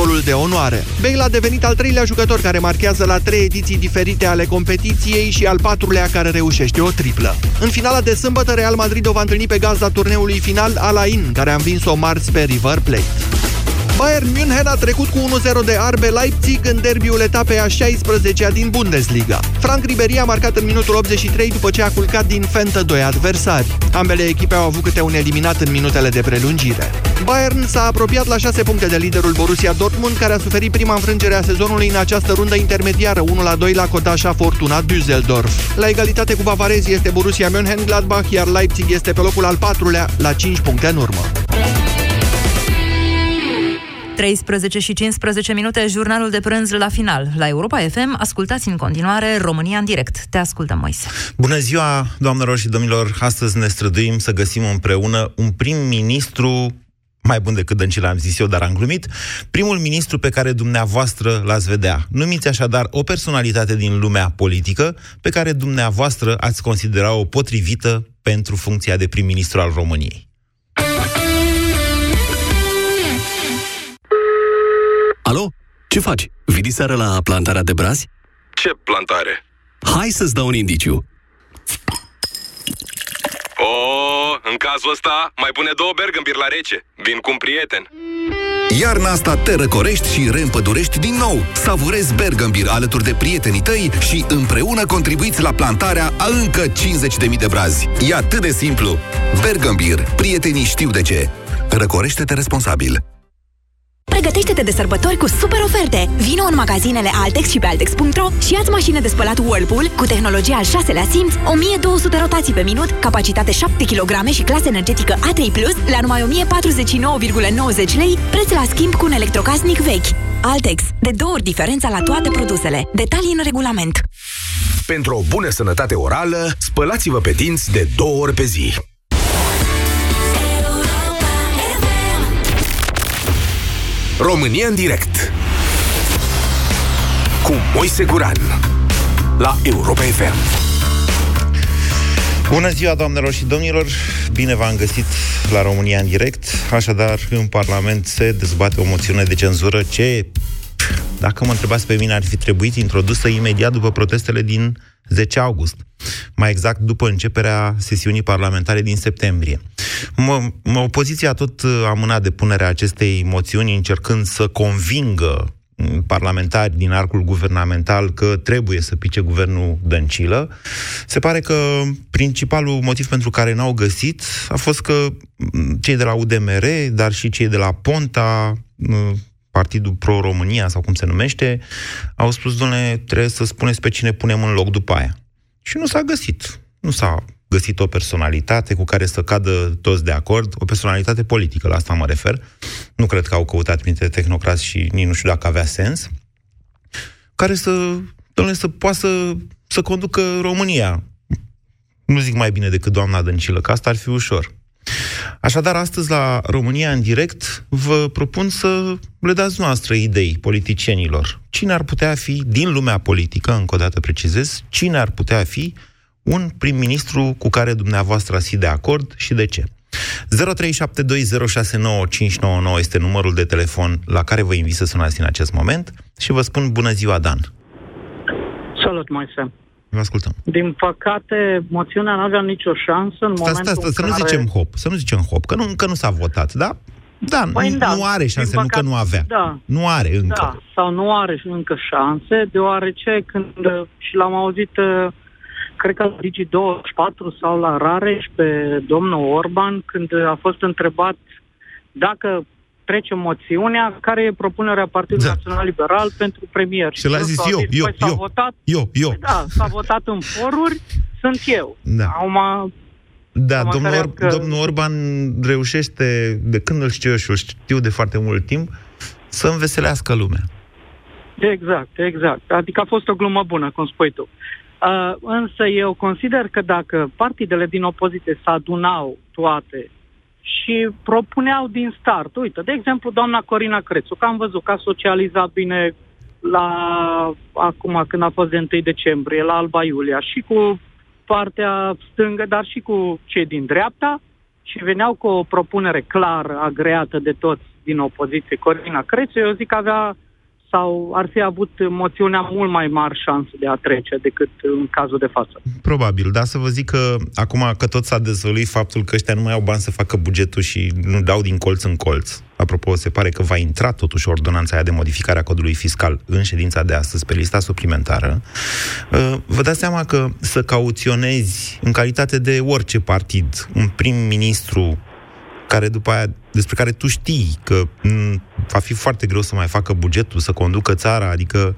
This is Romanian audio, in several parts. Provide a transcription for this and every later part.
golul de onoare. Bale a devenit al treilea jucător care marchează la 3 ediții diferite ale competiției și al patrulea care reușește o triplă. În finala de sâmbătă, Real Madrid o va întâlni pe gazda turneului final, Alin, care a învins-o marți pe River Plate. Bayern München a trecut cu 1-0 de RB Leipzig în derbiul etapei a 16-a din Bundesliga. Franck Ribéry a marcat în minutul 83 după ce a culcat din fentă 2 adversari. Ambele echipe au avut câte un eliminat în minutele de prelungire. Bayern s-a apropiat la 6 puncte de liderul Borussia Dortmund, care a suferit prima înfrângere a sezonului în această rundă intermediară, 1-2 la Codașa Fortuna Düsseldorf. La egalitate cu bavarezii este Borussia Mönchengladbach, iar Leipzig este pe locul al 4-lea la 5 puncte în urmă. 13:15, jurnalul de prânz la final. La Europa FM, ascultați în continuare România în direct. Te ascultăm, Moise. Bună ziua, doamnelor și domnilor. Astăzi ne străduim să găsim împreună un prim-ministru mai bun decât Dăncila, am zis eu, dar am glumit, primul ministru pe care dumneavoastră l-ați vedea. Numiți așadar o personalitate din lumea politică pe care dumneavoastră ați considera-o potrivită pentru funcția de prim-ministru al României. Alo? Ce faci? Vii seară la plantarea de brazi? Ce plantare? Hai să-ți dau un indiciu. În cazul ăsta, mai pune 2 bergambiri la rece. Vin cu un prieten. Iarna asta te răcorești și reîmpădurești din nou. Savurezi bergambir alături de prietenii tăi și împreună contribuiți la plantarea a încă 50.000 de brazi. E atât de simplu. Bergambir. Prietenii știu de ce. Răcorește-te responsabil. Pregătește-te de sărbători cu super oferte! Vino în magazinele Altex și pe Altex.ro și ia-ți mașină de spălat Whirlpool cu tehnologia al 6-lea simț, 1200 rotații pe minut, capacitate 7 kg și clasă energetică A3+, la numai 1049,90 lei, preț la schimb cu un electrocasnic vechi. Altex. De 2 ori diferența la toate produsele. Detalii în regulament. Pentru o bună sănătate orală, spălați-vă pe dinți de 2 ori pe zi. România în direct cu Moise Guran la Europa FM. Bună ziua, doamnelor și domnilor! Bine v-am găsit la România în direct. Așadar, în Parlament se dezbate o moțiune de cenzură ce, dacă mă întrebați pe mine, ar fi trebuit introdusă imediat după protestele din 10 august. Mai exact, după începerea sesiunii parlamentare din septembrie. Opoziția tot amâna depunerea acestei moțiuni, încercând să convingă parlamentari din arcul guvernamental că trebuie să pice guvernul Dăncilă. Se pare că principalul motiv pentru care n-au găsit a fost că cei de la UDMR, dar și cei de la Ponta, Partidul Pro-România, sau cum se numește, au spus, dom'le, trebuie să spuneți pe cine punem în loc după aia. Și nu s-a găsit. Nu s-a găsit o personalitate cu care să cadă toți de acord, o personalitate politică, la asta mă refer. Nu cred că au căutat printre tehnocrați și nici nu știu dacă avea sens, care să, dom'le, să poată să conducă România. Nu zic mai bine decât doamna Dăncilă, că asta ar fi ușor. Așadar, astăzi la România în direct vă propun să le dați noastre idei politicienilor. Cine ar putea fi, din lumea politică, încă o dată precizez, cine ar putea fi un prim-ministru cu care dumneavoastră ați fi de acord și de ce? 0372069599 este numărul de telefon la care vă invit să sunați în acest moment și vă spun bună ziua, Dan. Salut, Moise. Vă ascultăm. Din păcate, moțiunea nu avea nicio șansă în momentul în care... Să nu zicem hop, că nu s-a votat, da? Da, nu are șanse, nu că nu avea. Da. Nu are încă. Da, sau nu are încă șanse, deoarece când, și l-am auzit, cred că la Digi24 sau la Rareș, pe domnul Orban, când a fost întrebat dacă trece moțiunea, care e propunerea Partidului Național Liberal pentru premier. Și l-a zis eu. Da, s-a votat în foruri, sunt eu. Domnul Orban reușește, de când îl știu eu și îl știu de foarte mult timp, să înveselească lumea. Exact. Adică a fost o glumă bună, cum spui tu. Însă eu consider că dacă partidele din opoziție s-adunau toate și propuneau din start, uite, de exemplu, doamna Corina Crețu, că am văzut că a socializat bine la acum când a fost de 1 decembrie, la Alba Iulia, și cu partea stângă, dar și cu cei din dreapta, și veneau cu o propunere clară, agreată de toți din opoziție, Corina Crețu, eu zic că avea sau ar fi avut moțiunea mult mai mari șanse de a trece decât în cazul de față. Probabil, dar să vă zic că acum că tot s-a dezvăluit faptul că ăștia nu mai au bani să facă bugetul și nu dau din colț în colț. Apropo, se pare că va intra totuși ordonanța aia de modificare a codului fiscal în ședința de astăzi pe lista suplimentară. Vă dați seama că să cauționezi în calitate de orice partid un prim-ministru care după aia, despre care tu știi că va fi foarte greu să mai facă bugetul, să conducă țara, adică,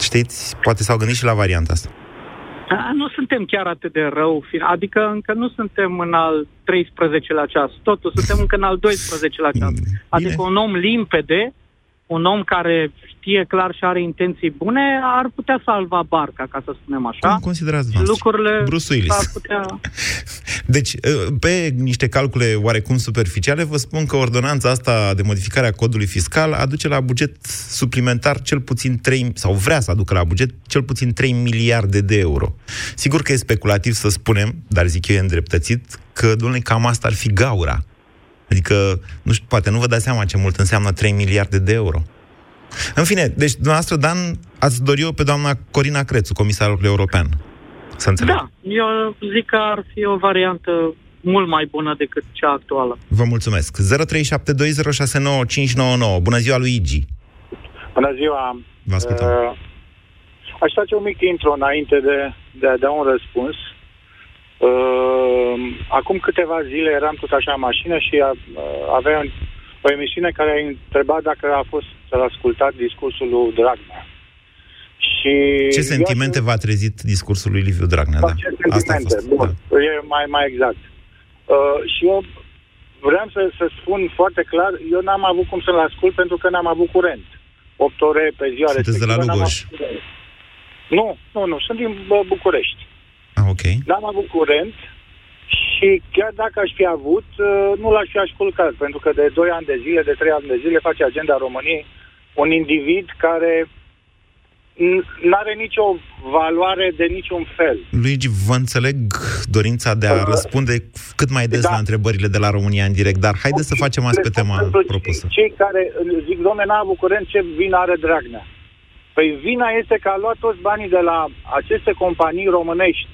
știți, poate s-au gândit și la varianta asta. Nu suntem chiar atât de rău, adică încă nu suntem în al 13-lea ceas, totul, suntem încă în al 12-lea ceas. Adică un om limpede, un om care știe clar și are intenții bune, ar putea salva barca, ca să spunem așa. Cum considerați lucrurile? Bruce Willis. Putea... Deci, pe niște calcule oarecum superficiale, vă spun că ordonanța asta de modificare a codului fiscal aduce la buget suplimentar cel puțin 3, sau vrea să aducă la buget cel puțin 3 miliarde de euro. Sigur că e speculativ să spunem, dar zic eu e îndreptățit, că, domnule, cam asta ar fi gaura. Adică, nu știu, poate nu vă dați seama ce mult înseamnă 3 miliarde de euro. În fine, deci, dumneavoastră, Dan, ați dori-o pe doamna Corina Crețu, comisarul european. Să înțeleg. Da, eu zic că ar fi o variantă mult mai bună decât cea actuală. Vă mulțumesc. 0372069599. Bună ziua, Luigi. Bună ziua. Vă ascultăm. Aș face un mic intro înainte de a da un răspuns. Acum câteva zile eram tot așa în mașină și avea o emisiune care a întrebat dacă a fost ascultat discursul lui Dragnea. Și ce sentimente v-a trezit discursul lui Liviu Dragnea? Da. Ce sentimente, bun, da. E mai exact. Și eu vreau să spun foarte clar, eu n-am avut cum să-l ascult pentru că n-am avut curent. 8 ore pe ziua respectivă. Sunteți de la Lugoj? Nu, sunt din București. Okay. N-am avut curent și chiar dacă aș fi avut, nu l-aș fi ascultat, pentru că de 2 ani de zile, de 3 ani de zile face agenda României un individ care n-are nicio valoare de niciun fel. Luigi, vă înțeleg dorința de a răspunde cât mai des la întrebările de la România în direct, dar haideți să facem azi pe tema propusă. Cei care zic, dom'le, n-a avut curent, ce vină are Dragnea? Păi vina este că a luat toți banii de la aceste companii românești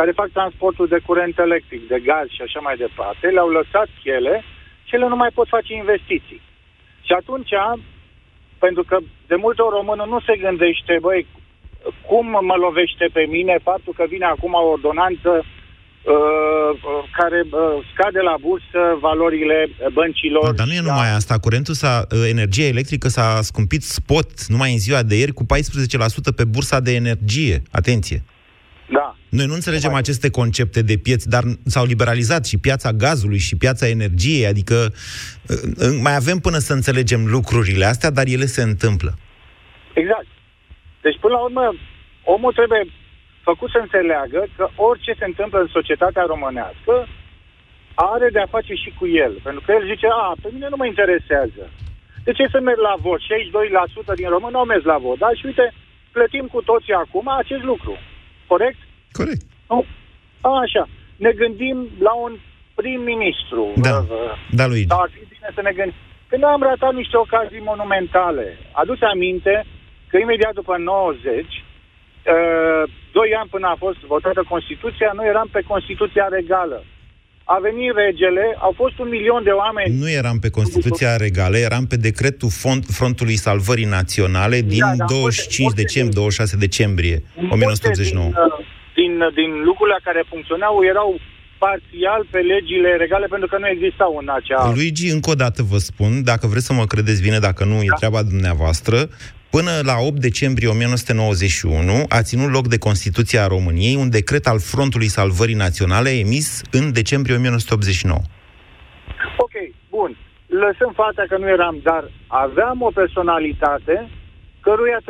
care fac transportul de curent electric, de gaz și așa mai departe, le-au lăsat ele nu mai pot face investiții. Și atunci, pentru că de multe ori românul nu se gândește, cum mă lovește pe mine faptul că vine acum o ordonanță care scade la bursă valorile băncilor. Da, dar nu e numai asta. Energia electrică s-a scumpit spot numai în ziua de ieri cu 14% pe bursa de energie. Atenție! Da. Noi nu înțelegem aceste concepte de piețe, dar s-au liberalizat și piața gazului și piața energiei, adică mai avem până să înțelegem lucrurile astea, dar ele se întâmplă. Exact. Deci, până la urmă, omul trebuie făcut să înțeleagă că orice se întâmplă în societatea românească are de-a face și cu el. Pentru că el zice, pe mine nu mă interesează. De ce să merg la vot? 62% din români au mers la vot. Da? Și uite, plătim cu toții acum acest lucru. Corect? Corect. Nu? Așa. Ne gândim la un prim-ministru. Da, Luigi. Dar ar fi bine să ne gândim. Când am ratat niște ocazii monumentale, aduți aminte că imediat după 90, 2 ani până a fost votată Constituția, noi eram pe Constituția Regală. A venit regele, au fost 1 milion de oameni... Nu eram pe Constituția Regală, eram pe decretul Frontului Salvării Naționale din 26 decembrie 1989. Din lucrurile care funcționau erau parțial pe legile regale pentru că nu existau în acea... Luigi, încă o dată vă spun, dacă vreți să mă credeți bine, dacă nu e treaba dumneavoastră, până la 8 decembrie 1991 a ținut loc de Constituția României un decret al Frontului Salvării Naționale emis în decembrie 1989. Ok, bun. Lăsăm fața că nu eram, dar aveam o personalitate căruia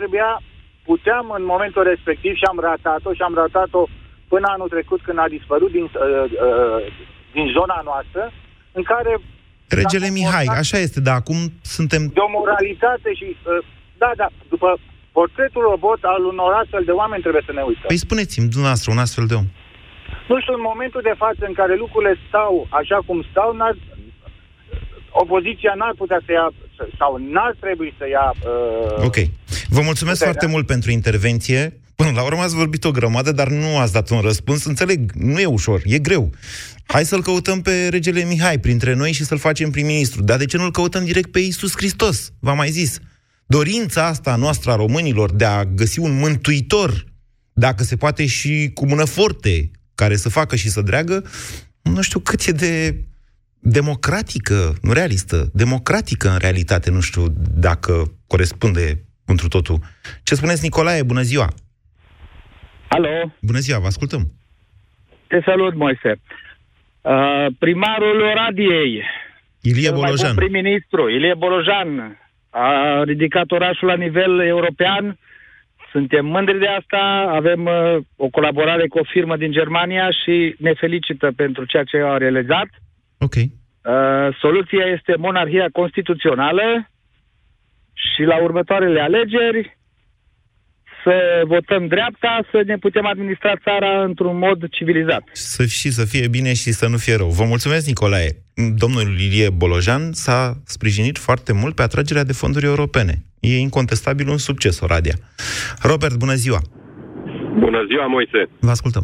puteam în momentul respectiv și am ratat-o până anul trecut când a dispărut din zona noastră, în care... Regele Mihai, așa este, dar acum suntem... De o moralitate și... Da, după portretul robot al unor astfel de oameni trebuie să ne uităm. Păi spuneți-mi, dumneavoastră, un astfel de om. Nu știu, în momentul de față în care lucrurile stau așa cum stau, opoziția n-ar putea să ia, sau n-ar trebui să ia... Ok. Vă mulțumesc foarte mult pentru intervenție. Până la urmă ați vorbit o grămadă, dar nu ați dat un răspuns. Înțeleg, nu e ușor, e greu. Hai să-l căutăm pe regele Mihai printre noi și să-l facem prim-ministru. Dar de ce nu-l căutăm direct pe Iisus Hristos? V-am mai zis. Dorința asta noastră a românilor de a găsi un mântuitor, dacă se poate și cu mână forte, care să facă și să dreagă, nu știu cât e de democratică, nu realistă, democratică în realitate, nu știu dacă corespunde întru totul. Ce spuneți, Nicolae? Bună ziua! Alo! Bună ziua, vă ascultăm! Te salut, Moise! Primarul Oradiei, Ilie Bolojan, prim-ministru, Ilie Bolojan, a ridicat orașul la nivel european. Suntem mândri de asta, avem o colaborare cu o firmă din Germania și ne felicită pentru ceea ce a realizat. Ok. Soluția este monarhia constituțională și la următoarele alegeri să votăm dreapta, să ne putem administra țara într-un mod civilizat. Să fie bine și să nu fie rău. Vă mulțumesc, Nicolae. Domnul Ilie Bolojan s-a sprijinit foarte mult pe atragerea de fonduri europene. E incontestabil un succes, Oradea. Robert, bună ziua! Bună ziua, Moise! Vă ascultăm.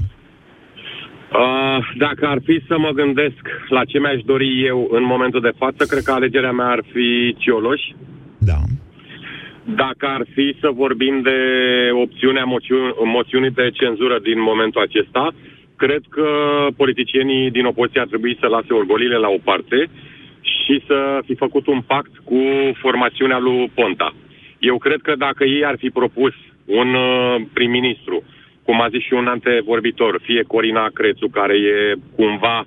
Dacă ar fi să mă gândesc la ce mi-aș dori eu în momentul de față, cred că alegerea mea ar fi Cioloș. Da. Dacă ar fi să vorbim de opțiunea moțiunii de cenzură din momentul acesta, cred că politicienii din opoziție ar trebui să lase orgolile la o parte și să fi făcut un pact cu formațiunea lui Ponta. Eu cred că dacă ei ar fi propus un prim-ministru, cum a zis și un antevorbitor, fie Corina Crețu, care e cumva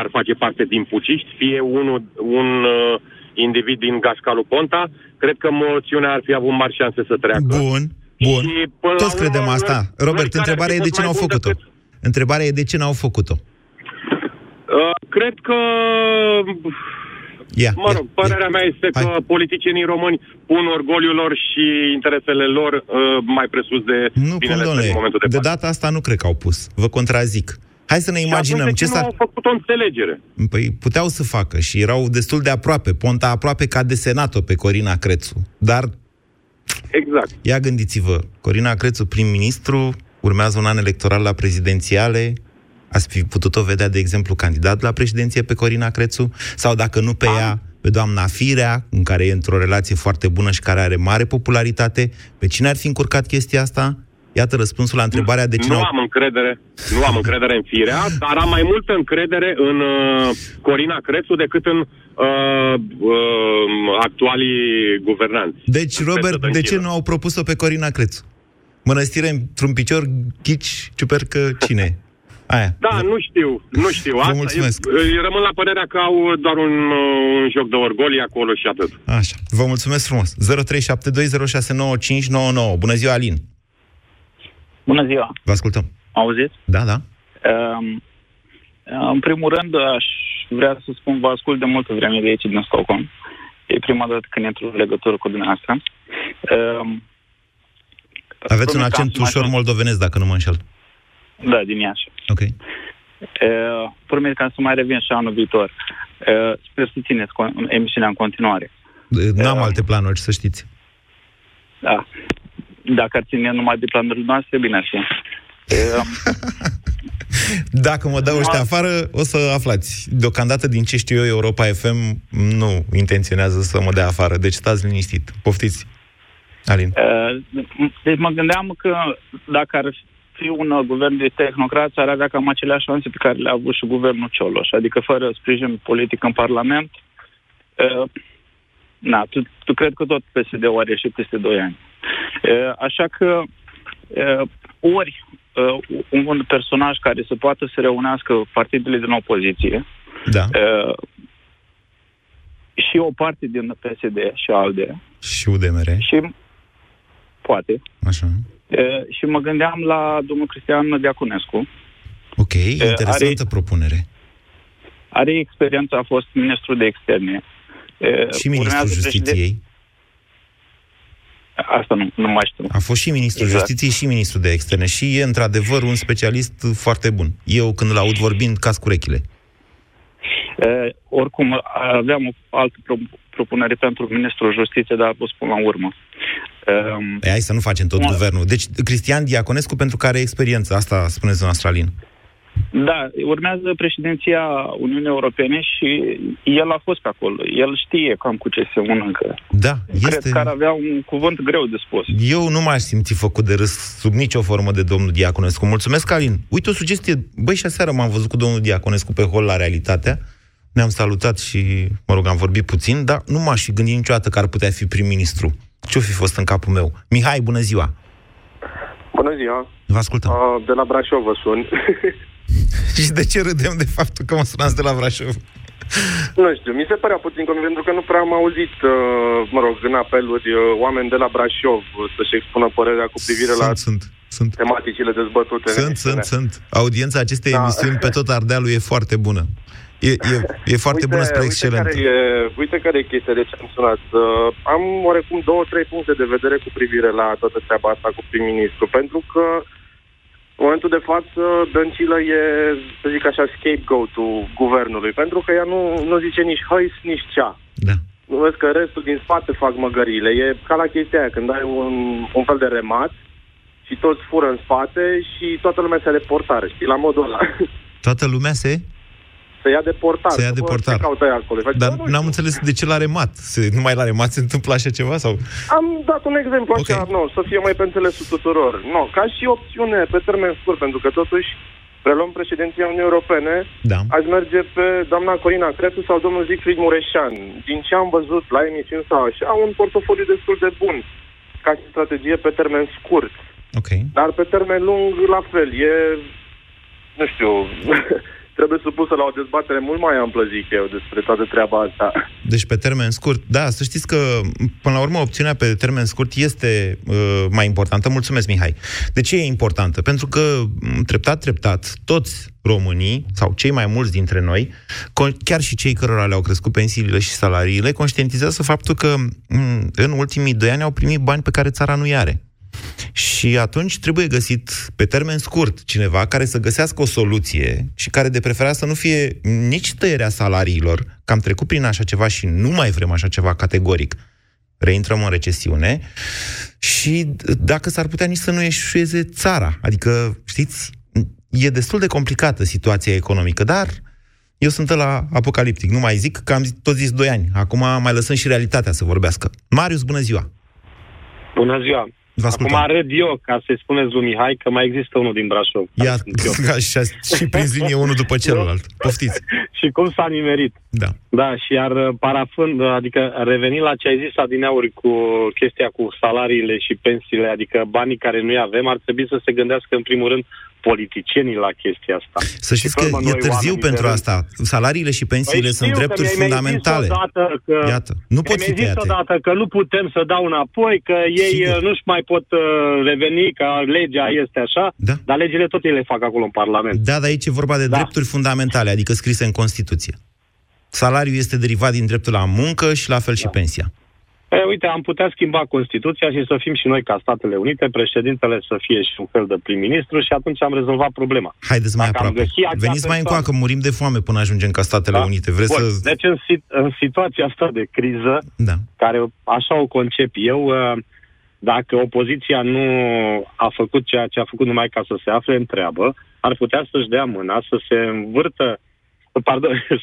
ar face parte din puciști, fie un individ din gașca lui Ponta, cred că moțiunea ar fi avut mari șanse să treacă. Bun. Toți credem asta. Robert, întrebarea e de ce n-au făcut-o. Întrebarea e de ce n-au făcut-o. Cred că... părerea mea este că politicienii români pun orgoliul lor și interesele lor mai presus de binele în momentul de față. De data asta nu cred că au pus. Vă contrazic. Hai să ne imaginăm ce s-a... au făcut o înțelegere. Păi puteau să facă și erau destul de aproape. Ponta aproape că a desenat-o pe Corina Crețu. Dar... Exact. Ia gândiți-vă, Corina Crețu prim-ministru, urmează un an electoral la prezidențiale. Ați fi putut-o vedea, de exemplu, candidat la președinție pe Corina Crețu? Sau dacă nu pe ea, pe doamna Firea, în care e într-o relație foarte bună și care are mare popularitate. Pe cine ar fi încurcat chestia asta? Iată răspunsul la întrebarea de cine... Nu am încredere în Firea, dar am mai multă încredere în Corina Crețu decât în actualii guvernanți. Deci, Robert, de ce nu au propus-o pe Corina Crețu? Mănăstire într-un picior, ghici, ciupercă, cine? Aia. Da, nu știu. Vă mulțumesc. Rămân la părerea că au doar un joc de orgolii acolo și atât. Așa. Vă mulțumesc frumos. 0372069599. Bună ziua, Alin. Bună ziua. Vă ascultăm. Auziți? Da, da. În primul rând, aș vrea să spun, vă ascult de multă vreme de aici din Stockholm. E prima dată când intru în legătură cu dumneavoastră. Aveți un accent ușor moldovenesc, dacă nu mă înșel. Da, din Iași. Ok. Promit ca să mai revin și anul viitor. Sper să țineți emisiunea în continuare. N-am alte planuri, să știți. Da. Dacă ar ține numai de planurile noastre, bine ar fi. Dacă mă dau ăștia afară, o să aflați. Deocamdată, din ce știu eu, Europa FM nu intenționează să mă dea afară. Deci stați liniștit. Poftiți, Alin. Deci mă gândeam că dacă ar fi un guvern de tehnocrați, ar avea cam aceleași șanse pe care le-a avut și guvernul Cioloș. Adică fără sprijin politic în Parlament. Tu cred că tot PSD-ul a reșit peste 2 ani. Așa că ori un personaj care să poată să reunească partidele din opoziție, da, și o parte din PSD și ALDE și UDMR și poate. Așa. Și mă gândeam la domnul Cristian Diaconescu. Ok, interesantă propunere. Are experiență, a fost ministru de externe. Și ministrul Justiției. Asta nu mai știu. A fost și ministrul Justiției și ministrul de externe. Și e într-adevăr un specialist foarte bun. Eu când îl aud vorbind, casc urechile. Oricum, aveam o altă propunere pentru ministrul justiției, dar o spun la urmă. Hai să nu facem tot guvernul. Deci, Cristian Diaconescu, pentru care experiență? Asta spuneți dumneavoastră, Alin. Da, urmează președinția Uniunii Europene și el a fost pe acolo. El știe cam cu ce se mănâncă. Da, este... Cred că ar avea un cuvânt greu de spus. Eu nu m-aș simți făcut de râs sub nicio formă de domnul Diaconescu. Mulțumesc, Alin. Uite o sugestie. Băi, și aseară m-am văzut cu domnul Diaconescu pe hol la Realitatea. Ne-am salutat și, mă rog, am vorbit puțin, dar nu m-aș fi gândit niciodată că ar putea fi prim-ministru. Ce-o fi fost în capul meu? Mihai, bună ziua! Bună ziua! Vă ascultăm. De la Brașov vă sun. Și de ce râdem de faptul că mă sunați de la Brașov? Nu știu, mi se părea puțin convenient, pentru că nu prea am auzit, mă rog, în apeluri, oameni de la Brașov să-și expună părerea cu privire la... Sunt. Tematicile dezbătute. Sunt. Audiența acestei emisiuni pe tot Ardealul e foarte bună. E foarte bună spre excelentă. Uite care e chestia de ce am sunat. Am oarecum 2-3 puncte de vedere cu privire la toată treaba asta cu prim-ministru, pentru că în momentul de față Dăncila e, să zic așa, scapegoat-ul guvernului, pentru că ea nu zice nici hăis, nici cea. Da. Nu vezi că restul din spate fac măgările. E ca la chestia aia, când ai un fel de remat și toți fură în spate și toată lumea se ia de portare, știi, la modul ăla. Toată lumea se... Să ia de portar. Să ia de portar. Dar n-am înțeles de ce la remat. Numai la remat se întâmplă așa ceva? Sau? Am dat un exemplu așa, okay. Să fie mai pe înțelesul tuturor. Ca și opțiune pe termen scurt, pentru că totuși preluăm președinția Uniunii Europene, da. Aș merge pe doamna Corina Crețu sau domnul Siegfried Mureșan. Din ce am văzut la emisiuni sau așa, au un portofoliu destul de bun ca și strategie pe termen scurt. Okay. Dar pe termen lung, la fel, e... Nu știu... Trebuie supusă la o dezbatere mult mai amplă, zic eu, despre toată treaba asta. Deci pe termen scurt, da, să știți că până la urmă opțiunea pe termen scurt este mai importantă. Mulțumesc, Mihai. De ce e importantă? Pentru că treptat, toți românii, sau cei mai mulți dintre noi, chiar și cei cărora le-au crescut pensiile și salariile, conștientizează faptul că în ultimii 2 ani au primit bani pe care țara nu-i are. Și atunci trebuie găsit pe termen scurt cineva care să găsească o soluție și care de preferat să nu fie nici tăierea salariilor, că am trecut prin așa ceva și nu mai vrem așa ceva categoric. Reintrăm în recesiune și dacă s-ar putea nici să nu eșueze țara. Adică, știți, e destul de complicată situația economică, dar eu sunt ăla apocaliptic. Nu mai zic că am tot zis 2 ani. Acum mai lăsăm și Realitatea să vorbească. Marius, bună ziua! Bună ziua! Acum arăt eu, ca să-i spuneți lui Mihai, că mai există unul din Brașov. Ia, și prins linie unul după celălalt. Poftiți. Și cum s-a nimerit. Da, și iar parafând, adică revenind la ce ai zis adineauri cu chestia cu salariile și pensiile, adică banii care nu-i avem, ar trebui să se gândească în primul rând politicienii la chestia asta. Să știți că e târziu pentru asta. Salariile și pensiile sunt drepturi fundamentale. Iată, nu pot fi tăiate. Odată că nu putem să dau înapoi, că ei nu-și mai pot reveni, că legea este așa, da? Dar legile tot ei le fac acolo în Parlament. Da, dar aici e vorba de drepturi fundamentale, adică scrise în Constituție. Salariul este derivat din dreptul la muncă și la fel și pensia. Uite, am putea schimba Constituția și să fim și noi ca Statele Unite, președintele să fie și un fel de prim-ministru și atunci am rezolvat problema. Haideți mai aproape. Veniți mai încoa, că murim de foame până ajungem ca Statele Unite. Vreți să... Deci în situația asta de criză, care așa o concep eu, dacă opoziția nu a făcut ceea ce a făcut numai ca să se afle în treabă, ar putea să-și dea mâna,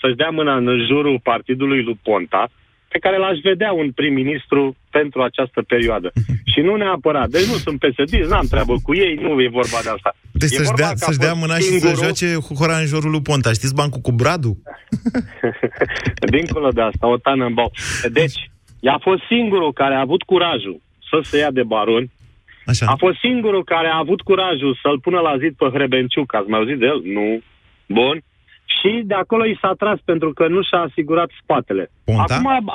să-și dea mâna în jurul partidului lui Ponta, pe care l-aș vedea un prim-ministru pentru această perioadă. Și nu neapărat. Deci nu sunt PSD, n-am treabă cu ei, nu e vorba de asta. Deci să-și dea mâna și să joace hora în jurul lui Ponta. Știți bancul cu Bradu? Dincolo de asta, o tană în bau. Deci, a fost singurul care a avut curajul să se ia de baron. Așa. A fost singurul care a avut curajul să-l pună la zid pe Hrebenciuc. Ați mai auzit de el? Nu. Bun. Și de acolo i s-a tras pentru că nu și-a asigurat spatele. Ponta? Acum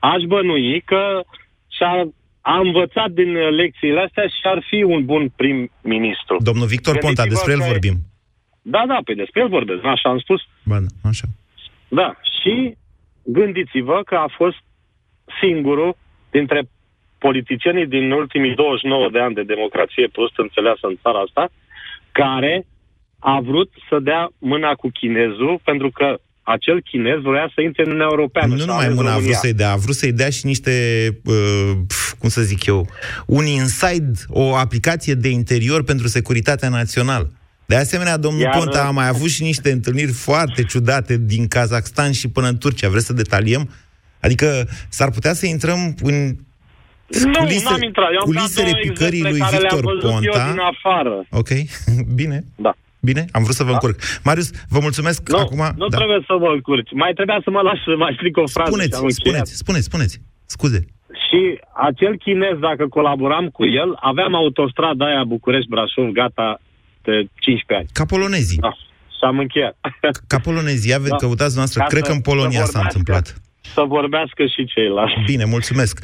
aș bănui că a învățat din lecțiile astea și ar fi un bun prim-ministru. Domnul Victor Ponta, despre el vorbim. Da, păi despre el vorbesc, așa am spus. Așa. Da, și gândiți-vă că a fost singurul dintre politicienii din ultimii 29 de ani de democrație prost înțeleasă în țara asta, care... a vrut să dea mâna cu chinezul, pentru că acel chinez vrea să intre în Uniunea Europeană. Nu numai una a vrut să-i dea, a vrut să-i dea și niște, cum să zic eu, un inside, o aplicație de interior pentru securitatea națională. De asemenea, domnul Ponta a mai avut și niște întâlniri foarte ciudate din Kazakhstan și până în Turcia. Vreți să detaliem? Adică s-ar putea să intrăm în culisele picării lui Victor Ponta. Okay. Bine. Da. Bine, am vrut să vă încurc. Marius, vă mulțumesc acum. Nu trebuie să vă încurci. Mai trebuia să mă lași să mai explic o frază. Spuneți. Scuze. Și acel chinez, dacă colaboram cu el, aveam autostrada aia București-Brașov gata de 15 ani. Ca polonezii. Da. Și am încheiat. Ca polonezii, căutați noastră, cred că în Polonia s-a întâmplat. Să vorbească și ceilalți. Bine, mulțumesc.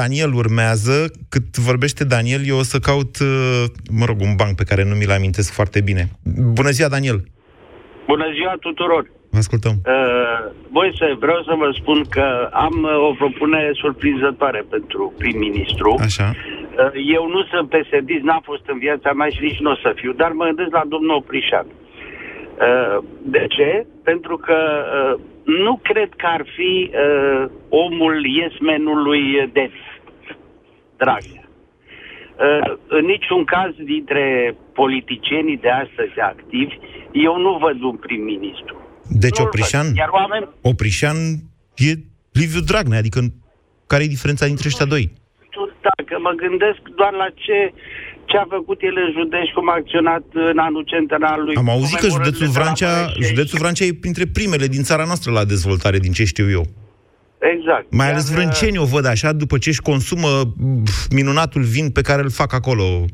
Daniel urmează. Cât vorbește Daniel, eu o să caut, un banc pe care nu mi-l amintesc foarte bine. Bună ziua, Daniel! Bună ziua tuturor! Vă ascultăm. Moise, vreau să vă spun că am o propunere surprinzătoare pentru prim-ministru. Așa. Eu nu sunt PSD-ist, n-am fost în viața mea și nici nu o să fiu, dar mă gândesc la domnul Oprișan. De ce? Pentru că nu cred că ar fi omul yes-man-ului Des, Dragnea. În niciun caz dintre politicienii de astăzi activi, eu nu văd un prim-ministru. Deci Oprișan e Liviu Dragnea, adică care e diferența dintre ăștia doi? Dacă mă gândesc doar la ce a făcut el în județ, cum a acționat în anul centenarului. Am auzit că județul Vrancea e printre primele din țara noastră la dezvoltare, din ce știu eu. Exact. Mai ales vrâncenii o văd așa, după ce își consumă minunatul vin pe care îl fac acolo.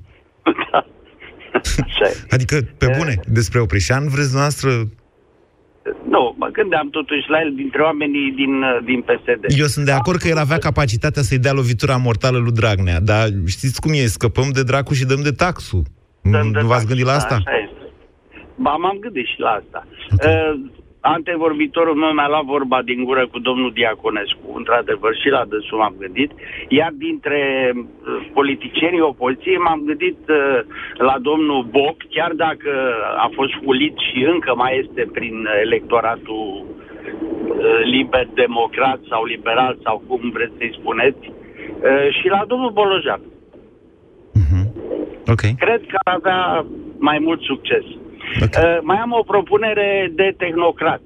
Da. Adică, pe bune, despre Oprișan vreți noastră... Nu, mă gândeam totuși la el dintre oamenii din PSD. Eu sunt de acord că el avea capacitatea să-i dea lovitura mortală lui Dragnea, dar știți cum e, scăpăm de dracu și dăm de taxul. Nu v-ați gândit la asta? Ba, m-am gândit și la asta. Okay. Antevorbitorul meu mi-a luat vorba din gură cu domnul Diaconescu, într-adevăr și la dânsul m-am gândit, iar dintre politicienii opoziției m-am gândit la domnul Boc, chiar dacă a fost hulit și încă mai este prin electoratul liber-democrat sau liberal sau cum vreți să-i spuneți, și la domnul Bolojan. Mm-hmm. Okay. Cred că ar avea mai mult succes. Okay. Mai am o propunere de tehnocrat,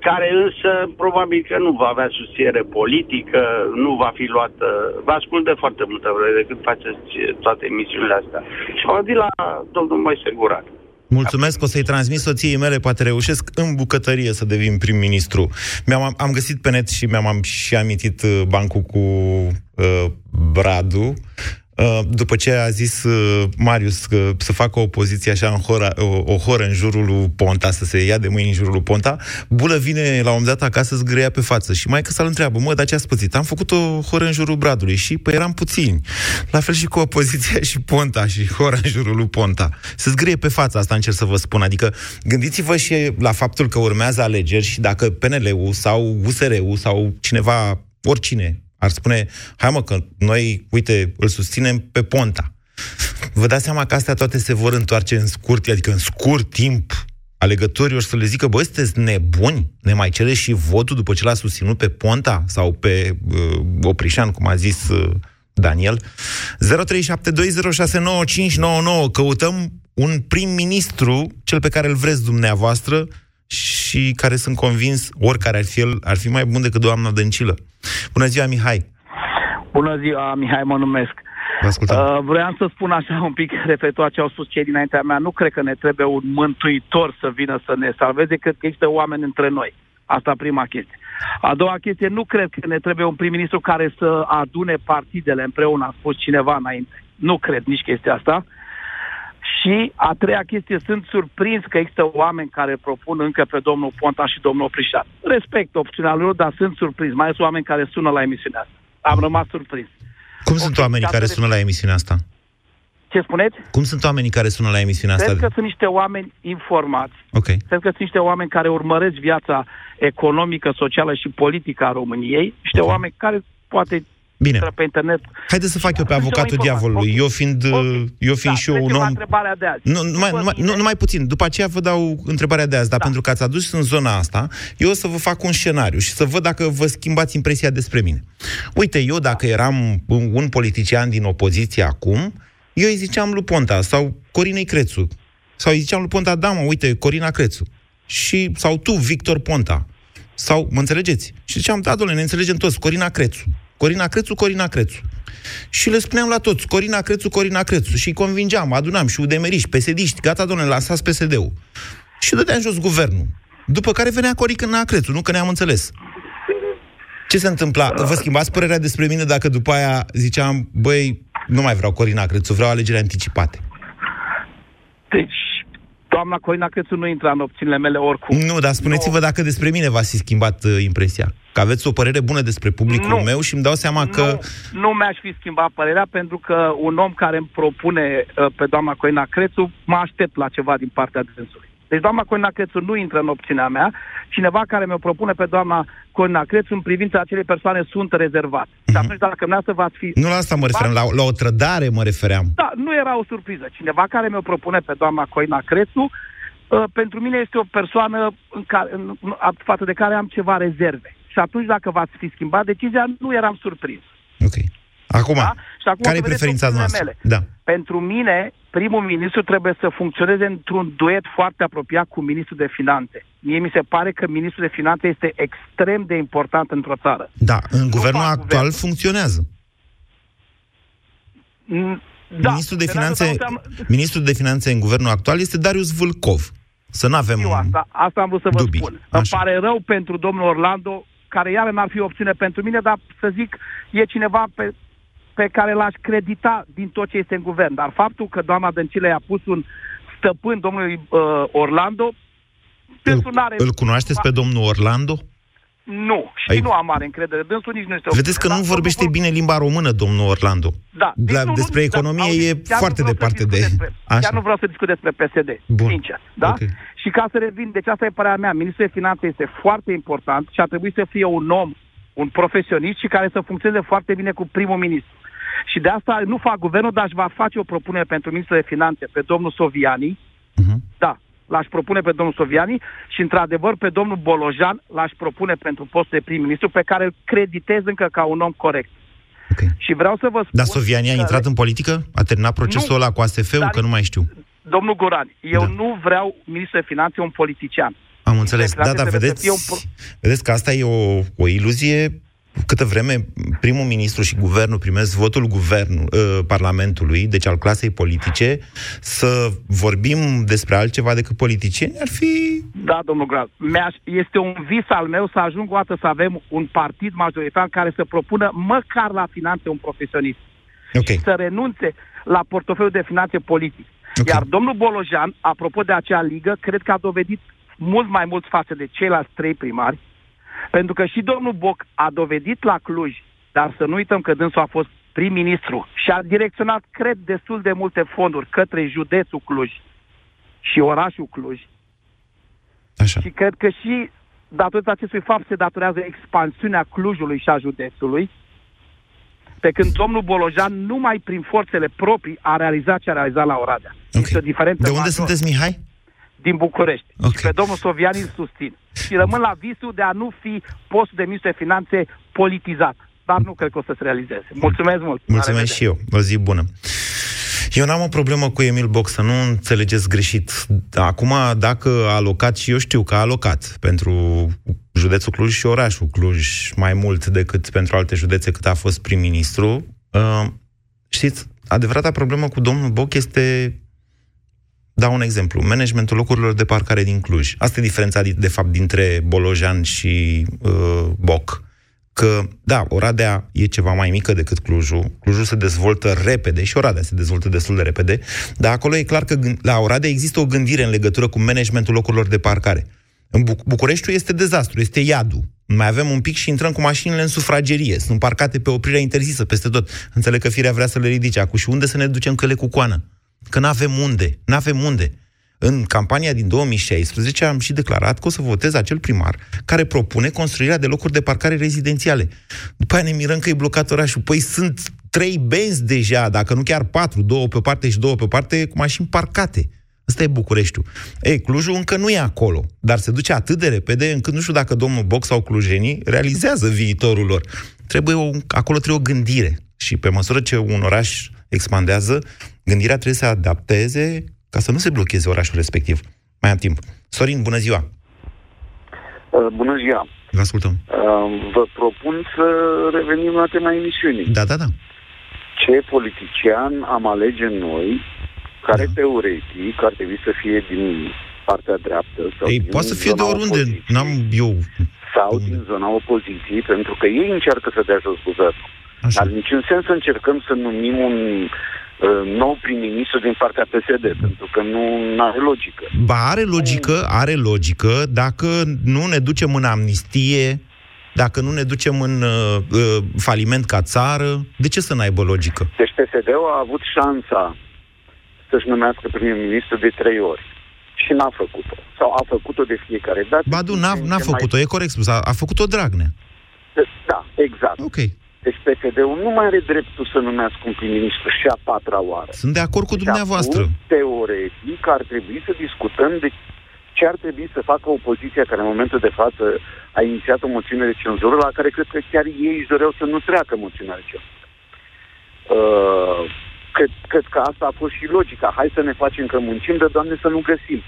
care însă probabil că nu va avea susținere politică, nu va fi luată... Vă ascult de foarte multă vreme când faceți toate emisiunile astea. Și m-am zis la domnul Moise Goran. Mulțumesc, o să-i transmit soției mele, poate reușesc în bucătărie să devin prim-ministru. Am găsit pe net și mi-am și amintit bancul cu Bradu. După ce a zis Marius că să facă o opoziție așa în o horă în jurul lui Ponta, să se ia de mâini în jurul lui Ponta, Bulă vine la un moment dat acasă, zgâria pe față și maică să-l întreabă: mă, dar ce-ați pățit? Am făcut o horă în jurul Bradului și păi eram puțini. La fel și cu opoziția și Ponta și hora în jurul lui Ponta. Se zgârie pe față, asta încerc să vă spun. Adică gândiți-vă și la faptul că urmează alegeri și dacă PNL-ul sau USR-ul sau cineva, oricine, ar spune: hai mă, că noi, uite, îl susținem pe Ponta. Vă dați seama că astea toate se vor întoarce în scurt, adică în scurt timp. Alegătorii o să le zică: băi, sunteți nebuni? Ne mai cere și votul după ce l-a susținut pe Ponta sau pe Oprișan, cum a zis Daniel. 0372069599. Căutăm un prim-ministru, cel pe care îl vreți dumneavoastră, și care sunt convins, oricare ar fi el, ar fi mai bun decât doamna Dăncilă. Bună ziua, Mihai! Bună ziua, Mihai, mă numesc. Vreau să spun așa un pic, referitor ce au spus cei dinaintea mea, nu cred că ne trebuie un mântuitor să vină să ne salveze, cred că există oameni între noi. Asta prima chestie. A doua chestie, nu cred că ne trebuie un prim-ministru care să adune partidele împreună, a spus cineva înainte. Nu cred nici chestia asta. Și a treia chestie, sunt surprins că există oameni care propun încă pe domnul Ponta și domnul Oprișan. Respect opțiunea lor, dar sunt surprins, mai sunt oameni care sună la emisiunea asta. Am rămas surprins. Cum sunt oamenii care sună la emisiunea asta? Ce spuneți? Cum sunt oamenii care sună la emisiunea asta? Cred că sunt niște oameni informați. Okay. Cred că sunt niște oameni care urmăresc viața economică, socială și politică a României. Niște oameni care poate Bine. Pe internet. Haideți să fac eu pe avocatul diavolului. Okay. Eu fiind și eu un om. Numai puțin. După aceea vă dau întrebarea de azi, dar pentru că ați adus în zona asta, eu o să vă fac un scenariu și să văd dacă vă schimbați impresia despre mine. Uite, eu dacă eram un politician din opoziție acum, eu îi ziceam lui Ponta sau Corinei Crețu. Sau îi ziceam lui Ponta, da, mă, uite, Corina Crețu. Și, sau tu, Victor Ponta. Sau, mă înțelegeți? Și ziceam, da, doamne, ne înțelegem toți, Corina Crețu. Și le spuneam la toți, Corina Crețu. Și îi convingeam, adunam și udemeriști, pesediști, gata, doamne, lansați PSD-ul. Și dădeam jos guvernul. După care venea Corina Crețu, nu că ne-am înțeles. Ce se întâmpla? Vă schimbați părerea despre mine dacă după aia ziceam, băi, nu mai vreau Corina Crețu, vreau alegeri anticipate. Deci, doamna Corina Crețu nu intră în opțiunile mele oricum. Nu, dar spuneți-vă dacă despre mine v-ați schimbat impresia. Că aveți o părere bună despre publicul meu și îmi dau seama că... Nu mi-aș fi schimbat părerea, pentru că un om care îmi propune pe doamna Corina Crețu, mă aștept la ceva din partea dânsului. Deci doamna Corina Crețu nu intră în opțiunea mea. Cineva care mi-o propune pe doamna Corina Crețu, în privința acelei persoane sunt rezervat. Și atunci dacă dumneavoastră v-ați fi... Nu la asta mă refeream, la o trădare mă refeream. Da, nu era o surpriză. Cineva care mi-o propune pe doamna Corina Crețu, pentru mine este o persoană față de care am ceva rezerve. Și atunci dacă v-ați fi schimbat decizia, nu eram surprins. Ok. Acum, da? Și acum care e preferința noastră? Da. Pentru mine, primul ministru trebuie să funcționeze într-un duet foarte apropiat cu ministrul de finanțe. Mie mi se pare că ministrul de finanțe este extrem de important într-o țară. Da, în guvernul actual funcționează. Da. Ministrul de finanțe în guvernul actual este Darius Vâlcov. Să n-avem asta am vrut să vă spun. Așa. Îmi pare rău pentru domnul Orlando, care iară n-ar fi opțiune pentru mine, dar să zic, e cineva pe care l-aș credita din tot ce este în guvern. Dar faptul că doamna Dăncila i-a pus un stăpân domnului Orlando... Îl cunoașteți pe domnul Orlando? Nu, și nu am mare încredere. Dânsul nici nu este... Vedeți că nu vorbește bine limba română, domnul Orlando. Da. Despre economie e foarte departe de... Chiar nu vreau să discut despre PSD, sincer. Da? Okay. Și ca să revin, deci asta e părerea mea. Ministrul de Finanțe este foarte important și ar trebui să fie un om, un profesionist și care să funcționeze foarte bine cu primul ministru. Și de asta nu fac guvernul, dar își va face o propunere pentru ministrul de finanțe pe domnul Soviani. Da, l-aș propune pe domnul Soviani și, într-adevăr, pe domnul Bolojan l-aș propune pentru postul de prim-ministru, pe care îl creditez încă ca un om corect. Okay. Și vreau să vă spun... Dar Soviani a intrat în politică? A terminat procesul ăla cu ASF-ul? Că nu mai știu. Domnul Goran, eu nu vreau ministrul de finanțe un politician. Am înțeles. Da, dar vedeți, vedeți că asta e o iluzie. Câtă vreme primul ministru și guvernul primesc votul Parlamentului, deci al clasei politice, să vorbim despre altceva decât politicieni, ar fi... Da, domnul Grad, este un vis al meu să ajung o dată să avem un partid majoritar care să propună măcar la finanțe un profesionist. Okay. Și să renunțe la portofeliul de finanțe politic. Okay. Iar domnul Bolojan, apropo de acea ligă, cred că a dovedit mult mai mult față de ceilalți trei primari, pentru că și domnul Boc a dovedit la Cluj, dar să nu uităm că dânsul a fost prim-ministru și a direcționat, cred, destul de multe fonduri către județul Cluj și orașul Cluj. Așa. Și cred că și datorită acestui fapt se datorează expansiunea Clujului și a județului, pe când domnul Bolojan numai prin forțele proprii a realizat ce a realizat la Oradea. Okay. Este o diferență. De unde sunteți, Mihai? Din București. Okay. Și pe domnul Soviani îl susțin. Și rămân la visul de a nu fi postul de ministru de finanțe politizat. Dar nu cred că o să se realizeze. Mulțumesc mult! Mulțumesc și eu! O zi bună! Eu n-am o problemă cu Emil Boc, să nu înțelegeți greșit. Acum, dacă a alocat, și eu știu că a alocat pentru județul Cluj și orașul Cluj mai mult decât pentru alte județe cât a fost prim-ministru, știți, adevărata problemă cu domnul Boc este... Dau un exemplu. Managementul locurilor de parcare din Cluj. Asta e diferența, de fapt, dintre Bolojan și Boc. Că, da, Oradea e ceva mai mică decât Clujul. Clujul se dezvoltă repede și Oradea se dezvoltă destul de repede. Dar acolo e clar că la Oradea există o gândire în legătură cu managementul locurilor de parcare. În Bucureștiul este dezastru, este iadul. Mai avem un pic și intrăm cu mașinile în sufragerie. Sunt parcate pe oprirea interzisă peste tot. Înțeleg că Firea vrea să le ridice acum. Și unde să ne ducem cu ele cu coană? Că n-avem unde. În campania din 2016 am și declarat că o să votez acel primar care propune construirea de locuri de parcare rezidențiale. După aia ne mirăm că e blocat orașul. Păi sunt 3 benzi deja, dacă nu chiar 4, 2 pe parte și 2 pe parte, cu mașini parcate. Ăsta e Bucureștiul. Ei, Clujul încă nu e acolo, dar se duce atât de repede încât nu știu dacă domnul Boc sau clujenii realizează viitorul lor. Acolo trebuie o gândire. Și pe măsură ce un oraș expandează, gândirea trebuie să adapteze ca să nu se blocheze orașul respectiv. Mai am timp. Sorin, bună ziua! Bună ziua! Vă ascultăm. Vă propun să revenim la tema emisiunii. Da, da, da. Ce politician am alege noi, care teoretic ar trebui să fie din partea dreaptă sau ei, din poate să fie de oriunde, opoziții, n-am eu... sau unde? Din zona opoziției, pentru că ei încearcă să dea jos guvernul. Dar niciun sens să încercăm să numim un nou prim-ministru din partea PSD, pentru că nu are logică. Ba, are logică dacă nu ne ducem în amnistie, dacă nu ne ducem în faliment ca țară. De ce să n-aibă logică? Deci PSD-ul a avut șansa să-și numească prim-ministru de 3 ori. Și n-a făcut-o. Sau a făcut-o de fiecare dată. Ba, du, n-a făcut-o, e corect spus. A făcut-o Dragnea. Da, exact. Ok. Deci PSD-ul nu mai are dreptul să numească un prim-ministru și a 4-a oară. Sunt de acord cu dumneavoastră. Acum, teoretic, ar trebui să discutăm de ce ar trebui să facă opoziția, care în momentul de față a inițiat o moțiune de cenzură, la care cred că chiar ei își doreau să nu treacă moțiunea de cenzură. Cred că asta a fost și logica. Hai să ne facem că muncim, dar, Doamne, să nu găsim.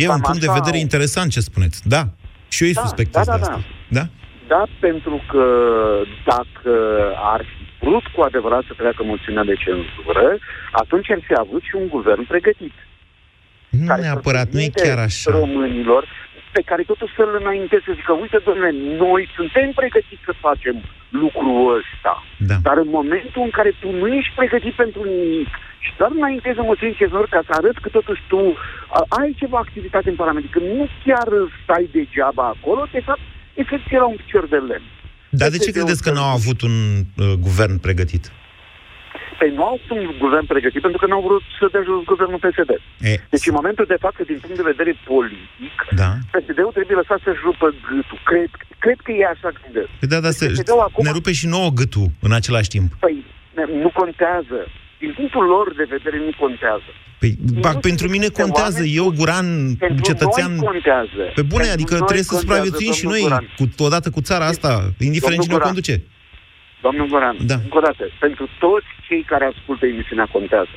E un punct de vedere interesant ce spuneți. Da, și eu îi suspectez de asta. Da? Da, pentru că dacă ar fi vrut cu adevărat să treacă moțiunea de cenzură, atunci ar fi avut și un guvern pregătit. Nu neapărat, nu e chiar așa. Românilor, pe care totuși să-l înainteze, să zică, uite, domnule, noi suntem pregătiți să facem lucrul ăsta. Da. Dar în momentul în care tu nu ești pregătit pentru nimic și doar înaintezi o moțiune de cenzură ca să arăți că totuși tu ai ceva activitate în Parlament, că nu chiar stai degeaba acolo, de fapt, efectiv era un picior de lemn. Dar de ce credeți că n-au avut un guvern pregătit? Păi nu au avut un guvern pregătit pentru că n-au vrut să dea jos guvernul PSD. Deci în momentul de față, din punct de vedere politic, da. PSD-ul trebuie lăsat să-și rupă gâtul. Cred că e așa gândesc. Da, dar PSD-ul acum... ne rupe și nouă gâtul în același timp. Păi nu contează. Din punctul lor de vedere nu contează. Păi, pentru mine contează, eu, Goran, cetățean... Pe bune, adică trebuie să supraviețuim și noi, odată cu țara asta, indiferent cine o conduce. Domnul Goran, da. Încă o dată, pentru toți cei care ascultă emisiunea contează.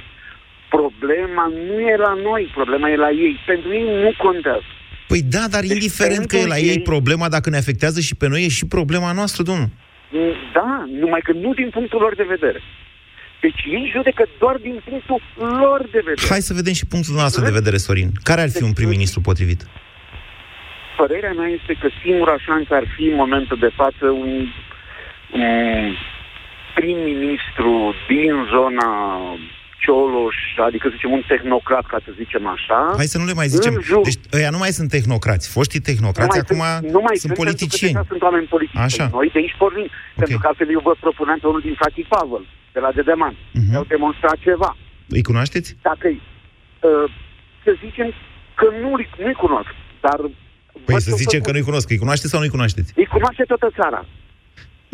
Problema nu e la noi, problema e la ei. Pentru ei nu contează. Păi da, dar deci indiferent că e la ei problema, dacă ne afectează și pe noi, e și problema noastră, domnul. Da, numai că nu din punctul lor de vedere. Deci ei judecă doar din punctul lor de vedere. Hai să vedem și punctul nostru de vedere, Sorin. Care ar fi un prim-ministru potrivit? Părerea mea este că singura șansă ar fi în momentul de față un prim-ministru din zona Cioloș, adică să zicem un tehnocrat, ca să zicem așa. Hai să nu le mai zicem. Deci ăia nu mai sunt tehnocrați. Foștii tehnocrați acum sunt politicieni. Că sunt oameni politici. Așa. Noi de aici pornim. Okay. Pentru că altfel eu vă propuneam pe unul din Fati Pavel, de la de demand. Au demonstrat ceva. Îi cunoașteți? Dacă să zicem că nu-i cunosc, dar... Păi să zicem că nu-i cunosc. Îi cunoașteți sau nu-i cunoașteți? Îi cunoaște toată țara.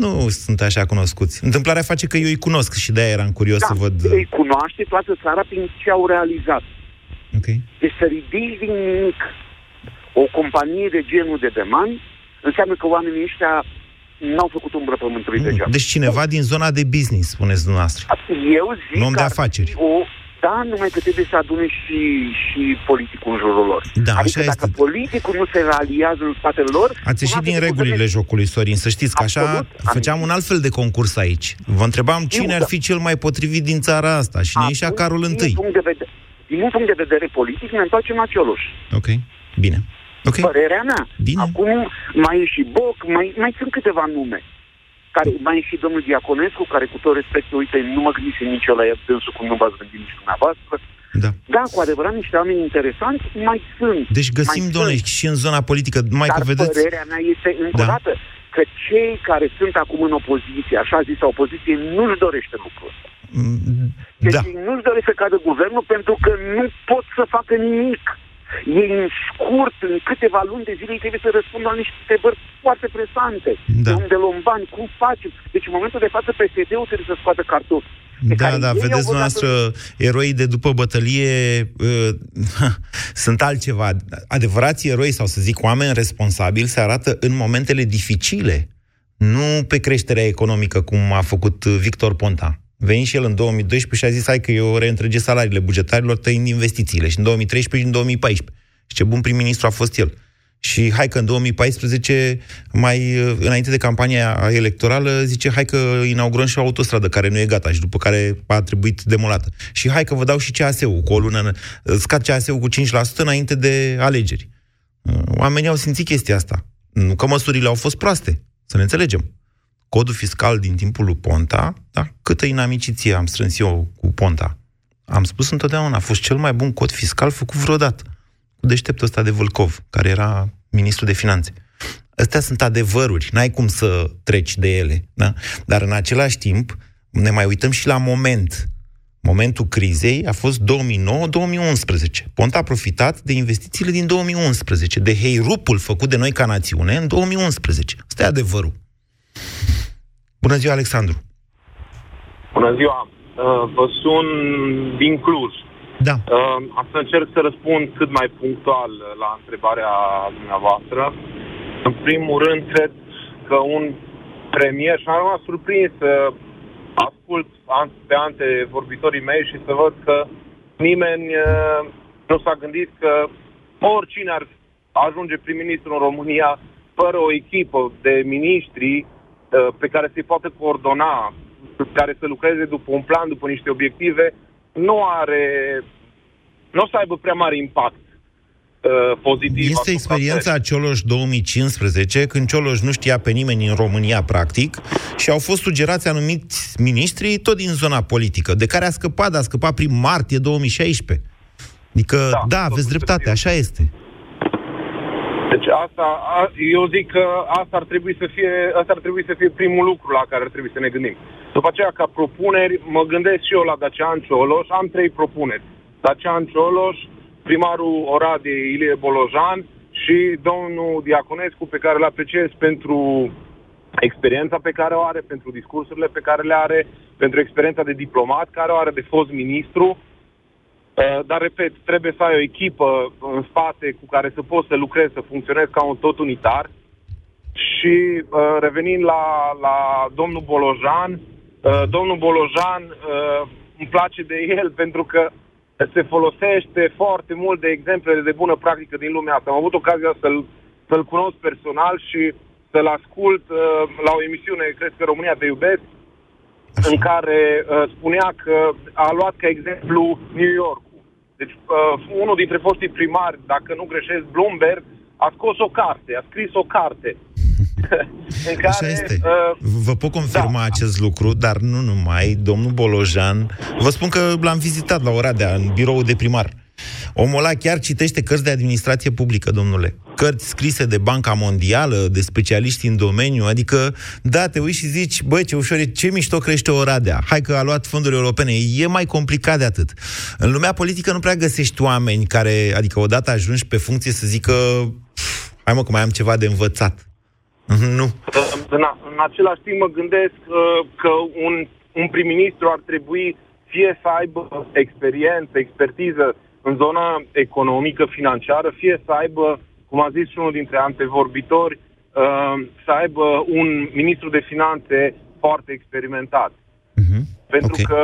Nu sunt așa cunoscuți. Întâmplarea face că eu îi cunosc și de-aia eram curios să văd... Îi cunoaște toată țara prin ce au realizat. Ok. Deci să ridici din nimic o companie de genul de demand înseamnă că oamenii ăștia n-au făcut umbră pământului degeaba. Deci cineva din zona de business, spuneți dumneavoastră. Eu zic că de afaceri. Da, numai că trebuie să adune și politicul în jurul lor. Da, adică dacă este. Politicul nu se aliază în spatele lor... Ați ieșit din regulile jocului, Sorin, să știți că absolut, așa făceam un alt fel de concurs aici. Vă întrebam cine ar fi cel mai potrivit din țara asta și ne ieșea Carol I. Din un punct de vedere politic ne întoarcem la Cioloș. Ok, bine. Okay. Părerea mea. Bine. Acum mai e și Boc, mai sunt câteva nume. Mai e și domnul Diaconescu, care cu tot respectul, uite, nu mă gândise nici eu la el, dânsul, cum nu v-ați gândit nici dumneavoastră. Da. Da, cu adevărat, niște oameni interesanți mai sunt. Deci găsim, domnule, și în zona politică, numai că vedeți... Dar părerea mea este, încă o dată, că cei care sunt acum în opoziție, așa zisă opoziție, nu-și dorește lucrul ăsta. Deci nu-și doresc să cadă guvernul pentru că nu pot să facă nimic. Ei, în scurt, în câteva luni de zile, trebuie să răspundă la niște întrebări foarte presante. Da. De unde luăm bani, cum facem? Deci, în momentul de față, PSD-ul trebuie să scoată cartofi. Da, vedeți noastră, eroii de după bătălie sunt altceva. Adevărații eroi, sau să zic oameni responsabili, se arată în momentele dificile, nu pe creșterea economică, cum a făcut Victor Ponta. Veni și el în 2012 și a zis, hai că eu reîntrege salariile bugetarilor tăind investițiile. Și în 2013 și în 2014. Și ce bun prim-ministru a fost el. Și hai că în 2014, mai înainte de campania electorală, zice, hai că inaugurăm și o autostradă care nu e gata și după care a trebuit demolată. Și hai că vă dau și CAS-ul cu o lună, scad CAS-ul cu 5% înainte de alegeri. Oamenii au simțit chestia asta. Nu că măsurile au fost proaste, să ne înțelegem. Codul fiscal din timpul lui Ponta, da? Câtă inamiciție am strâns eu cu Ponta. Am spus întotdeauna, a fost cel mai bun cod fiscal făcut vreodată. Cu deșteptul ăsta de Vâlcov, care era ministru de finanțe. Astea sunt adevăruri, n-ai cum să treci de ele. Da? Dar în același timp, ne mai uităm și la moment. Momentul crizei a fost 2009-2011. Ponta a profitat de investițiile din 2011, de heirupul făcut de noi ca națiune în 2011. Asta e adevărul. Bună ziua, Alexandru. Bună ziua. Vă sun din Cluj. Da. Să încerc să răspund cât mai punctual la întrebarea dumneavoastră. În primul rând, cred că un premier, și am rămas surprins să ascult pe antevorbitorii mei și să văd că nimeni nu s-a gândit că oricine ar ajunge prim-ministru în România fără o echipă de miniștri pe care se poate coordona, care să lucreze după un plan, după niște obiective, nu o să aibă prea mare impact pozitiv. Este experiența Cioloș 2015, când Cioloș nu știa pe nimeni în România, practic, și au fost sugerați anumiți miniștri tot din zona politică, de care a scăpat prin martie 2016. Adică, da, aveți dreptate, așa este. Deci eu zic că asta ar trebui să fie primul lucru la care ar trebui să ne gândim. După aceea, ca propuneri, mă gândesc și eu la Dacian Cioloș, am 3 propuneri. Dacian Cioloș, primarul Oradei Ilie Bolojan și domnul Diaconescu, pe care îl apreciez pentru experiența pe care o are, pentru discursurile pe care le are, pentru experiența de diplomat care o are, de fost ministru. Dar, repet, trebuie să ai o echipă în spate cu care să poți să lucrezi, să funcționezi ca un tot unitar. Și revenind la domnul Bolojan, îmi place de el pentru că se folosește foarte mult de exemplele de bună practică din lumea asta. Am avut ocazia să-l cunosc personal și să-l ascult la o emisiune, cred că România te iubesc, în care spunea că a luat ca exemplu New York-ul. Deci unul dintre foștii primari, dacă nu greșesc, Bloomberg, a scos o carte, a scris o carte. În care, așa este. Vă pot confirma acest lucru, dar nu numai. Domnul Bolojan, vă spun că l-am vizitat la Oradea, în biroul de primar. Omul ăla chiar citește cărți de administrație publică, domnule. Cărți scrise de Banca Mondială, de specialiști în domeniu, adică, da, te uiți și zici, băi, ce ușor e, ce mișto crește Oradea, hai că a luat fonduri europene, e mai complicat de atât. În lumea politică nu prea găsești oameni care, adică odată ajungi pe funcție să zică, hai mă că mai am ceva de învățat. Nu. În același timp mă gândesc că un prim-ministru ar trebui fie să aibă experiență, expertiză în zona economică, financiară, fie să aibă, cum a zis unul dintre antevorbitori, să aibă un ministru de finanțe foarte experimentat. Mm-hmm. Pentru că,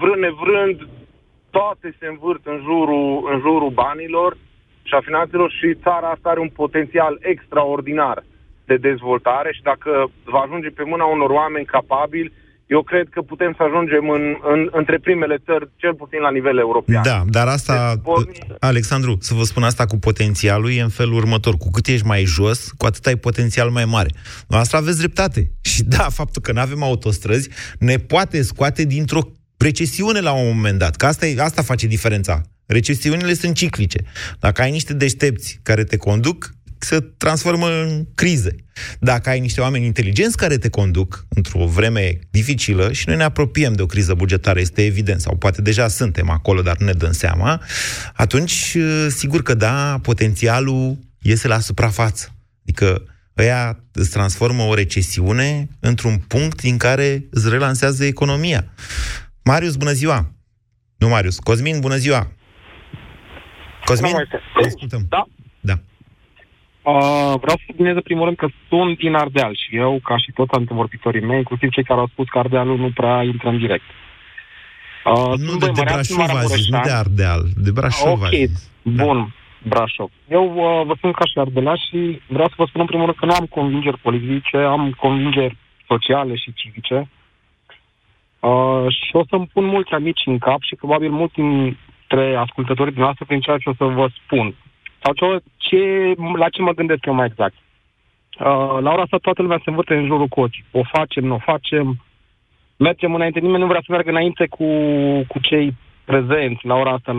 vrând nevrând, toate se învârt în jurul banilor și a finanțelor și țara asta are un potențial extraordinar de dezvoltare și dacă va ajunge pe mâna unor oameni capabili, eu cred că putem să ajungem între primele țări, cel puțin la nivel european. Da, dar asta, Alexandru, să vă spun asta cu potențialul, e în felul următor. Cu cât ești mai jos, cu atât ai potențial mai mare. Asta aveți dreptate. Și da, faptul că nu avem autostrăzi ne poate scoate dintr-o recesiune la un moment dat. Că asta face diferența. Recesiunile sunt ciclice. Dacă ai niște deștepți care te conduc, se transformă în crize. Dacă ai niște oameni inteligenți care te conduc într-o vreme dificilă, și noi ne apropiem de o criză bugetară, este evident, sau poate deja suntem acolo, dar nu ne dăm seama, atunci, sigur că da, potențialul iese la suprafață. Adică ăia îți transformă o recesiune într-un punct din care îți relansează economia. Marius, bună ziua! Nu Marius, Cosmin, bună ziua! Cosmin, te ascultăm. Da. Da. Vreau să subliniez în primul rând că sunt din Ardeal și eu, ca și toți antevorbitorii mei, inclusiv cei care au spus că Ardealul nu prea intră în direct. Nu de Brașov a zis, nu de Ardeal, de Brașov. Ok, bun, da. Brașov. Eu vă spun ca și ardelea și vreau să vă spun în primul rând că nu am convingeri politice, am convingeri sociale și civice. Și o să-mi pun mulți amici în cap și probabil mulți dintre ascultătorii dumneavoastră prin ceea ce o să vă spun. Sau la ce mă gândesc eu mai exact. La ora asta toată lumea se învârte în jurul cozii. O facem, nu o facem, mergem înainte. Nimeni nu vrea să meargă înainte cu cei prezenți la ora asta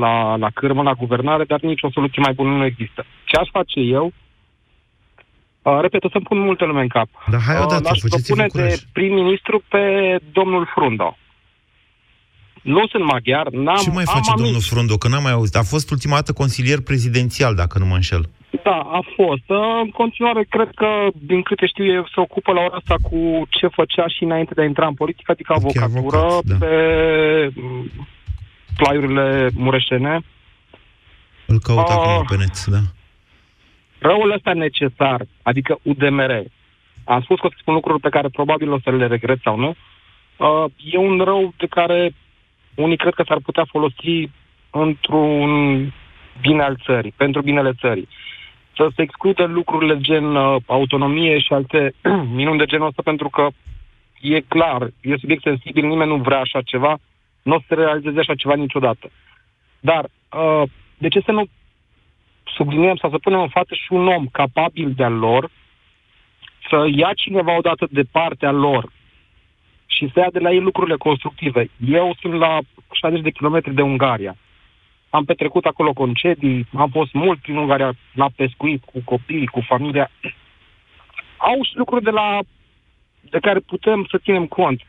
la cârmă, la guvernare, dar nici o soluție mai bună nu există. Ce aș face eu? Repet, o să-mi pun multe lume în cap. Dar hai odată, l-aș propune de prim-ministru pe domnul Frunda. Nu sunt maghiar, n-am... Ce mai face domnul Frunda, că n-am mai auzit? A fost ultima dată consilier prezidențial, dacă nu mă înșel. Da, a fost. În continuare, cred că, din câte știu eu, se ocupă la ora asta cu ce făcea și înainte de a intra în politică, adică avocatură, avocat, da, pe plaiurile mureșene. Îl caut acum pe net, da. Răul ăsta necesar, adică UDMR, am spus că o să spun lucruri pe care probabil o să le regret sau nu, e un rău de care unii cred că s-ar putea folosi într-un bine al țării, pentru binele țării. Să se exclude lucrurile gen autonomie și alte minuni de genul ăsta, pentru că e clar, e subiect sensibil, nimeni nu vrea așa ceva, nu o să se realizeze așa ceva niciodată. Dar de ce să nu subliniem sau să punem în față și un om capabil de-a lor, să ia cineva odată de partea lor și să ia de la ei lucrurile constructive. Eu sunt la 60 de kilometri de Ungaria. Am petrecut acolo concedii, am fost mult prin Ungaria, la pescuit, cu copiii, cu familia. Au și lucruri de care putem să ținem cont,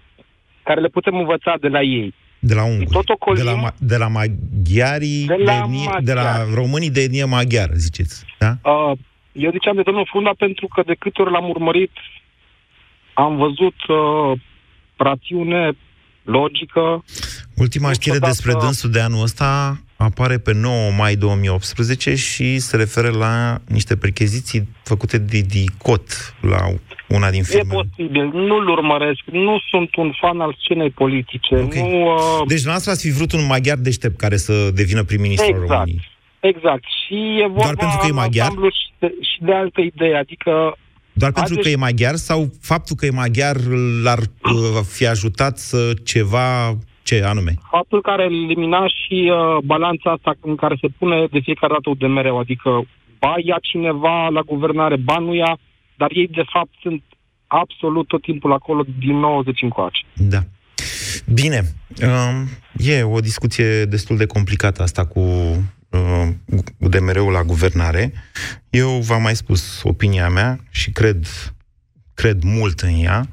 care le putem învăța de la ei. De la unguri, de la maghiarii, de la românii de etnie maghiară, ziceți, da? Eu ziceam de domnul Frunda pentru că de câte ori l-am urmărit, am văzut rațiune, logică. Ultima știre despre dânsul de anul ăsta apare pe 9 mai 2018 și se referă la niște percheziții făcute de DICOT la una din firme. E posibil, nu-l urmăresc, nu sunt un fan al scenei politice. Okay. Deci dumneavoastră ați fi vrut un maghiar deștept care să devină prim-ministru al României. Exact. Și e vorba doar pentru că e maghiar? Și de alte idei, adică doar pentru că e maghiar sau faptul că e maghiar l-ar fi ajutat să ceva, ce anume? Faptul că ar elimina și balanța asta în care se pune de fiecare dată UDMR-ul, adică ba ia cineva la guvernare, ba nu ia, dar ei de fapt sunt absolut tot timpul acolo din 90 încoace. Da. Bine, e o discuție destul de complicată asta cu UDMR-ul la guvernare. Eu v-am mai spus opinia mea și cred mult în ea.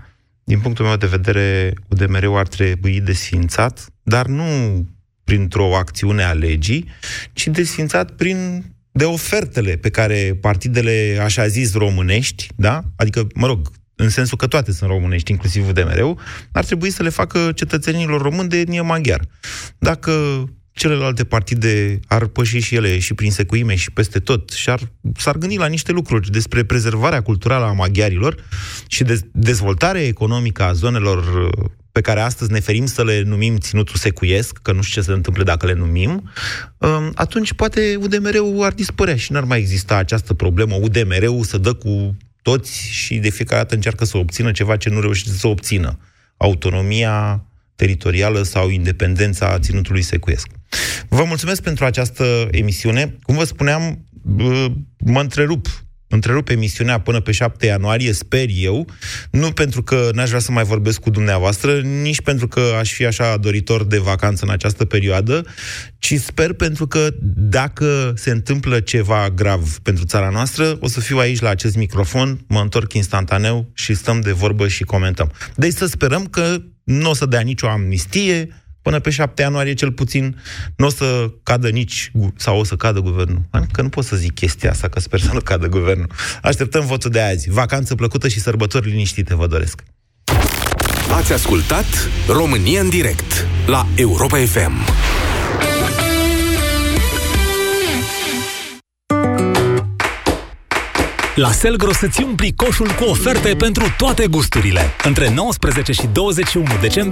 Din punctul meu de vedere, UDMR-ul ar trebui desființat, dar nu printr-o acțiune a legii, ci desființat de ofertele pe care partidele, așa zis, românești, da? Adică, mă rog, în sensul că toate sunt românești, inclusiv UDMR-ul, ar trebui să le facă cetățenilor români de etnie maghiară. Dacă celelalte partide ar păși și ele și prin secuime și peste tot și s-ar gândi la niște lucruri despre prezervarea culturală a maghiarilor și dezvoltarea economică a zonelor pe care astăzi ne ferim să le numim ținutul secuiesc, că nu știu ce se întâmplă dacă le numim, atunci poate UDMR-ul ar dispărea și n-ar mai exista această problemă. UDMR-ul se dă cu toți și de fiecare dată încearcă să obțină ceva ce nu reușește să obțină. Autonomia teritorială sau independența ținutului secuiesc. Vă mulțumesc pentru această emisiune. Cum vă spuneam, mă întrerup întrerup emisiunea până pe 7 ianuarie, sper eu, nu pentru că n-aș vrea să mai vorbesc cu dumneavoastră, nici pentru că aș fi așa doritor de vacanță în această perioadă, ci sper pentru că dacă se întâmplă ceva grav pentru țara noastră, o să fiu aici la acest microfon, mă întorc instantaneu și stăm de vorbă și comentăm. Deci să sperăm că nu o să dea nicio amnistie, până pe 7 ianuarie cel puțin, nu o să cadă nici, sau o să cadă guvernul. Că nu pot să zic chestia asta, că sper să nu cadă guvernul. Așteptăm votul de azi. Vacanță plăcută și sărbători liniștite vă doresc. Ați ascultat România în direct la Europa FM. La Selgros îți umpli coșul cu oferte pentru toate gusturile. Între 19 și 21 decembrie